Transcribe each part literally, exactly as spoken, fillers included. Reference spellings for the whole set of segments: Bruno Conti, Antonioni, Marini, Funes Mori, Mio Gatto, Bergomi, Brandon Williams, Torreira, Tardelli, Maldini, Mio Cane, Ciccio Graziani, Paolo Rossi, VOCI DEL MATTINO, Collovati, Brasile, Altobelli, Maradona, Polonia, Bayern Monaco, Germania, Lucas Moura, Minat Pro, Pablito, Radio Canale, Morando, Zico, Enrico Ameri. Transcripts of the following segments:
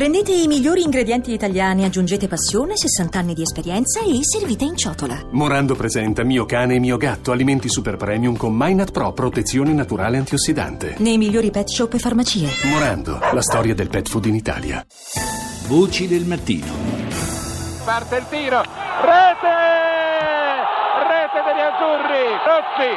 Prendete i migliori ingredienti italiani, aggiungete passione, sessanta anni di esperienza e servite in ciotola. Morando presenta Mio Cane e Mio Gatto, alimenti super premium con Minat Pro, protezione naturale antiossidante. Nei migliori pet shop e farmacie. Morando, la storia del pet food in Italia. Voci del mattino. Parte il tiro. Rete! Rete degli azzurri. Rossi,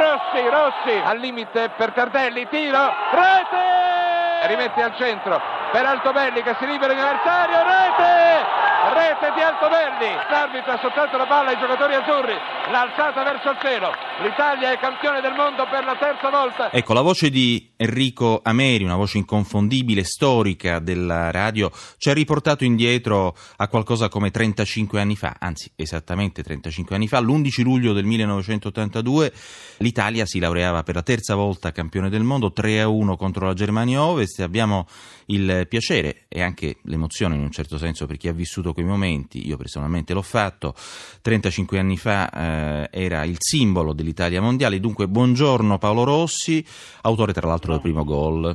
Rossi, Rossi. Al limite per Tardelli, tiro. Rete! Rimette al centro. Per Altobelli che si libera di un avversario, rete! Rete di Altobelli! L'arbitro ha soltanto la palla ai giocatori azzurri, l'alzata verso il cielo. L'Italia è campione del mondo per la terza volta. Ecco la voce di Enrico Ameri, una voce inconfondibile, storica della radio, ci ha riportato indietro a qualcosa come trentacinque anni fa, anzi esattamente trentacinque anni fa, l'undici luglio del millenovecentottantadue, l'Italia si laureava per la terza volta campione del mondo, tre a uno contro la Germania Ovest. Abbiamo il piacere e anche l'emozione in un certo senso per chi ha vissuto quei momenti, io personalmente l'ho fatto, trentacinque anni fa eh, era il simbolo dell'Italia mondiale, dunque buongiorno Paolo Rossi, autore tra l'altro del primo gol.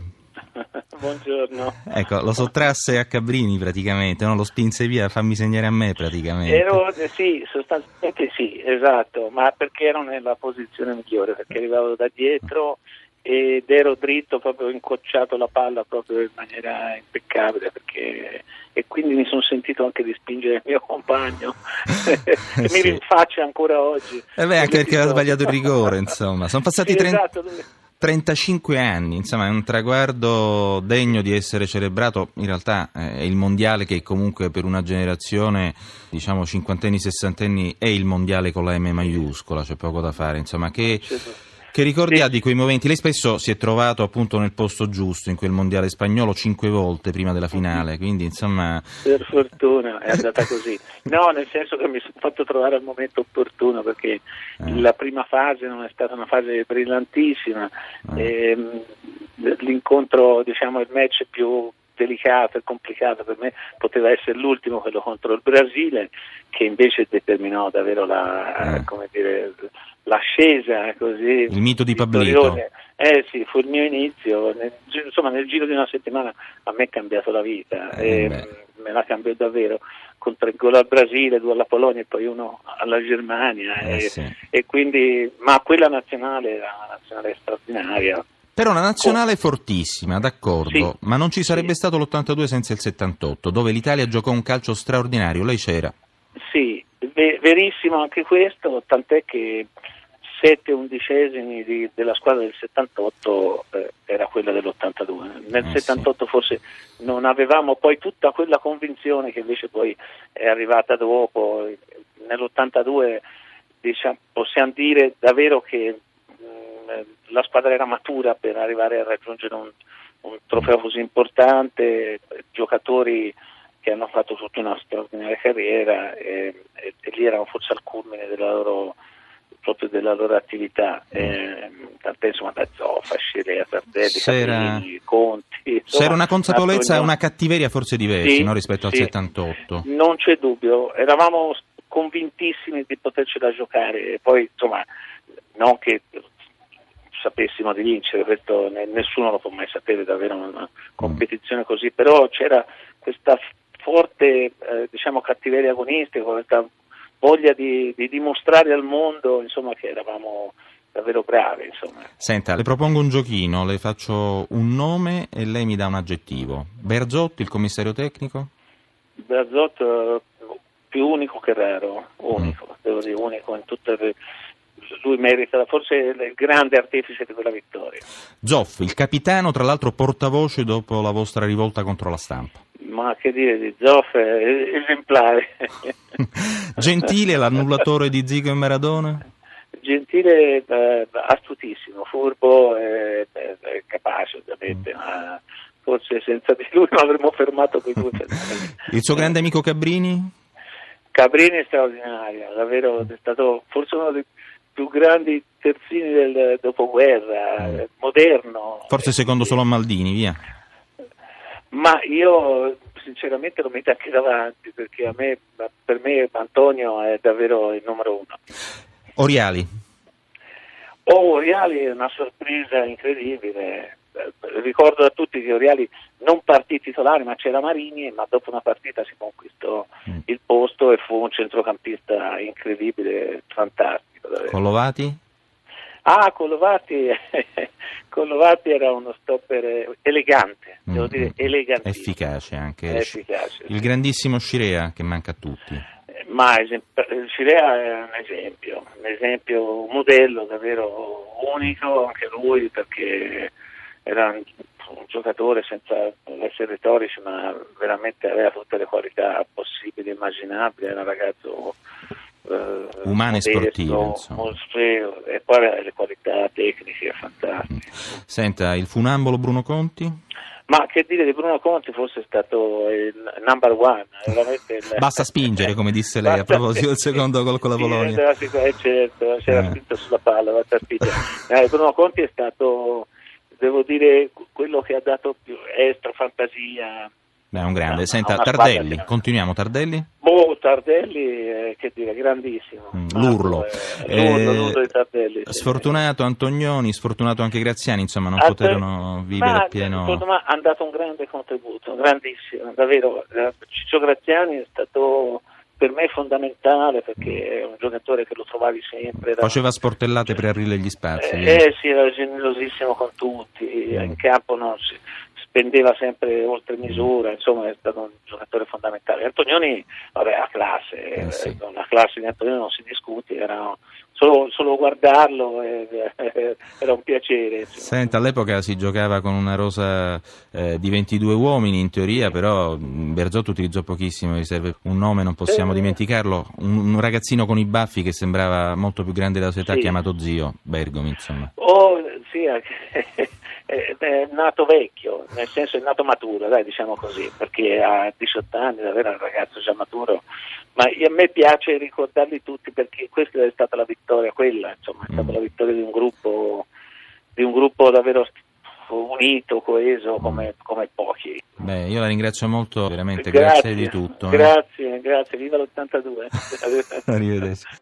Buongiorno. Ecco, lo sottrasse a Cabrini praticamente, no? Lo spinse via, fammi segnare a me praticamente. Ero, sì, sostanzialmente sì, esatto, ma perché ero nella posizione migliore, perché arrivavo da dietro ed ero dritto, proprio incocciato la palla proprio in maniera impeccabile, perché e quindi mi sono sentito anche di spingere il mio compagno che sì. Mi rinfaccia ancora oggi. E beh, anche perché aveva sbagliato il rigore, insomma, sono passati sì, trenta esatto. trentacinque anni, insomma è un traguardo degno di essere celebrato, in realtà è il mondiale che comunque per una generazione, diciamo cinquantenni, sessantenni, è il mondiale con la M maiuscola, c'è poco da fare, insomma che... Certo. Che ricordi ha di quei momenti? Lei spesso si è trovato appunto nel posto giusto in quel mondiale spagnolo cinque volte prima della finale, quindi insomma... Per fortuna è andata così. No, nel senso che mi sono fatto trovare al momento opportuno, perché eh. la prima fase non è stata una fase brillantissima, eh. e, l'incontro, diciamo il match più delicato e complicato per me poteva essere l'ultimo, quello contro il Brasile, che invece determinò davvero la... Eh. come dire... l'ascesa, così il mito di Pablito, eh sì, fu il mio inizio, nel, insomma nel giro di una settimana a me è cambiato la vita, eh, e me la cambiò davvero, con tre gol al Brasile, due alla Polonia e poi uno alla Germania, eh, e, sì. e quindi, ma quella nazionale era una nazionale straordinaria. Però una nazionale fortissima, d'accordo, sì, ma non ci sarebbe sì. stato l'ottantadue senza il settantotto, dove l'Italia giocò un calcio straordinario, lei c'era. Sì, verissimo anche questo, tant'è che sette undicesimi di, della squadra del settantotto eh, era quella dell'ottantadue. Nel eh settantotto sì. forse non avevamo poi tutta quella convinzione che invece poi è arrivata dopo. Nell'ottantadue diciamo, possiamo dire davvero che mh, la squadra era matura per arrivare a raggiungere un, un trofeo così importante, giocatori che hanno fatto tutta una straordinaria carriera e, e, e lì erano forse al culmine della loro... proprio della loro attività, eh, tant'è insomma da Zoff, Scirea, Tardelli, Cabrini, Conti. Insomma, c'era una consapevolezza e una cattiveria forse diversi sì, no, rispetto sì. al settantotto. Non c'è dubbio, eravamo convintissimi di potercela giocare, e poi insomma non che sapessimo di vincere, questo nessuno lo può mai sapere davvero, una competizione mm. così, però c'era questa forte eh, diciamo cattiveria agonistica, questa voglia di, di dimostrare al mondo insomma che eravamo davvero bravi. Insomma. Senta, le propongo un giochino, le faccio un nome e lei mi dà un aggettivo. Berzotto, il commissario tecnico? Berzotto più unico che raro, unico, mm. devo dire unico in tutte le... Lui merita forse il grande artefice di quella vittoria. Zoff, il capitano, tra l'altro portavoce dopo la vostra rivolta contro la stampa. Ma che dire di Zoff, esemplare. Gentile, l'annullatore di Zico e Maradona? Gentile, eh, astutissimo, furbo e eh, eh, capace ovviamente, mm. ma forse senza di lui non avremmo fermato quei due. Il suo grande amico Cabrini? Cabrini è straordinario, davvero è stato forse uno dei più grandi terzini del dopoguerra, mm. moderno. Forse secondo solo a Maldini, via. Ma io sinceramente lo metto anche davanti, perché a me, per me Antonio è davvero il numero uno. Oriali. Oh, Oriali è una sorpresa incredibile, ricordo a tutti che Oriali non partì titolare, ma c'era Marini, ma dopo una partita si conquistò mm. il posto e fu un centrocampista incredibile, fantastico. Davvero. Collovati? Ah, Collovati Collovati era uno stopper elegante, devo mm. dire elegantissimo. Efficace anche. Efficace, il sì. grandissimo Scirea che manca a tutti. Ma il Scirea è un esempio, un esempio, un modello davvero unico anche lui, perché era un, un giocatore senza essere retorici, ma veramente aveva tutte le qualità possibili e immaginabili, era un ragazzo eh, umano e sportivo, e poi le qualità tecniche fantastiche. Senta, il funambolo Bruno Conti? Ma che dire di Bruno Conti, fosse stato il number one. Veramente il... Basta spingere, come disse lei, a proposito del secondo gol con la Polonia. Sì, eh, certo, c'era eh. scritto sulla palla, basta spingere. Eh, Bruno Conti è stato, devo dire, quello che ha dato più extra fantasia. Beh, è un grande. Senta, Tardelli, che... continuiamo, Tardelli? Boh, Tardelli, eh, che dire, grandissimo. Mm, l'urlo. Eh, l'urlo, eh, l'urlo di Tardelli. Sfortunato Antonioni, sfortunato anche Graziani, insomma, non Alter... poterono vivere pieno. Secondo me hanno dato un grande contributo, grandissimo, davvero. Ciccio Graziani è stato per me fondamentale, perché è un giocatore che lo trovavi sempre. Era... Faceva sportellate per aprire gli spazi. Eh, eh. eh sì, era generosissimo con tutti, mm. in campo non si... spendeva sempre oltre misura, insomma è stato un giocatore fondamentale. Antonioni, vabbè, la classe, eh sì. una classe di Antonioni non si discute, era solo, solo guardarlo eh, eh, era un piacere. Insomma. Senta, all'epoca si giocava con una rosa eh, di ventidue uomini in teoria, però Berzotto utilizzò pochissimo, gli serve un nome, non possiamo eh. dimenticarlo, un, un ragazzino con i baffi che sembrava molto più grande della sua età, sì. chiamato zio, Bergomi, insomma. Oh, sì, anche... è nato vecchio, nel senso è nato maturo, dai, diciamo così, perché a diciotto anni davvero un ragazzo già maturo, ma a me piace ricordarli tutti, perché questa è stata la vittoria, quella insomma è stata la vittoria di un gruppo di un gruppo davvero unito, coeso come, come pochi. Beh, io la ringrazio molto, veramente grazie, grazie di tutto. Grazie, eh. grazie, viva l'ottantadue. Arrivederci.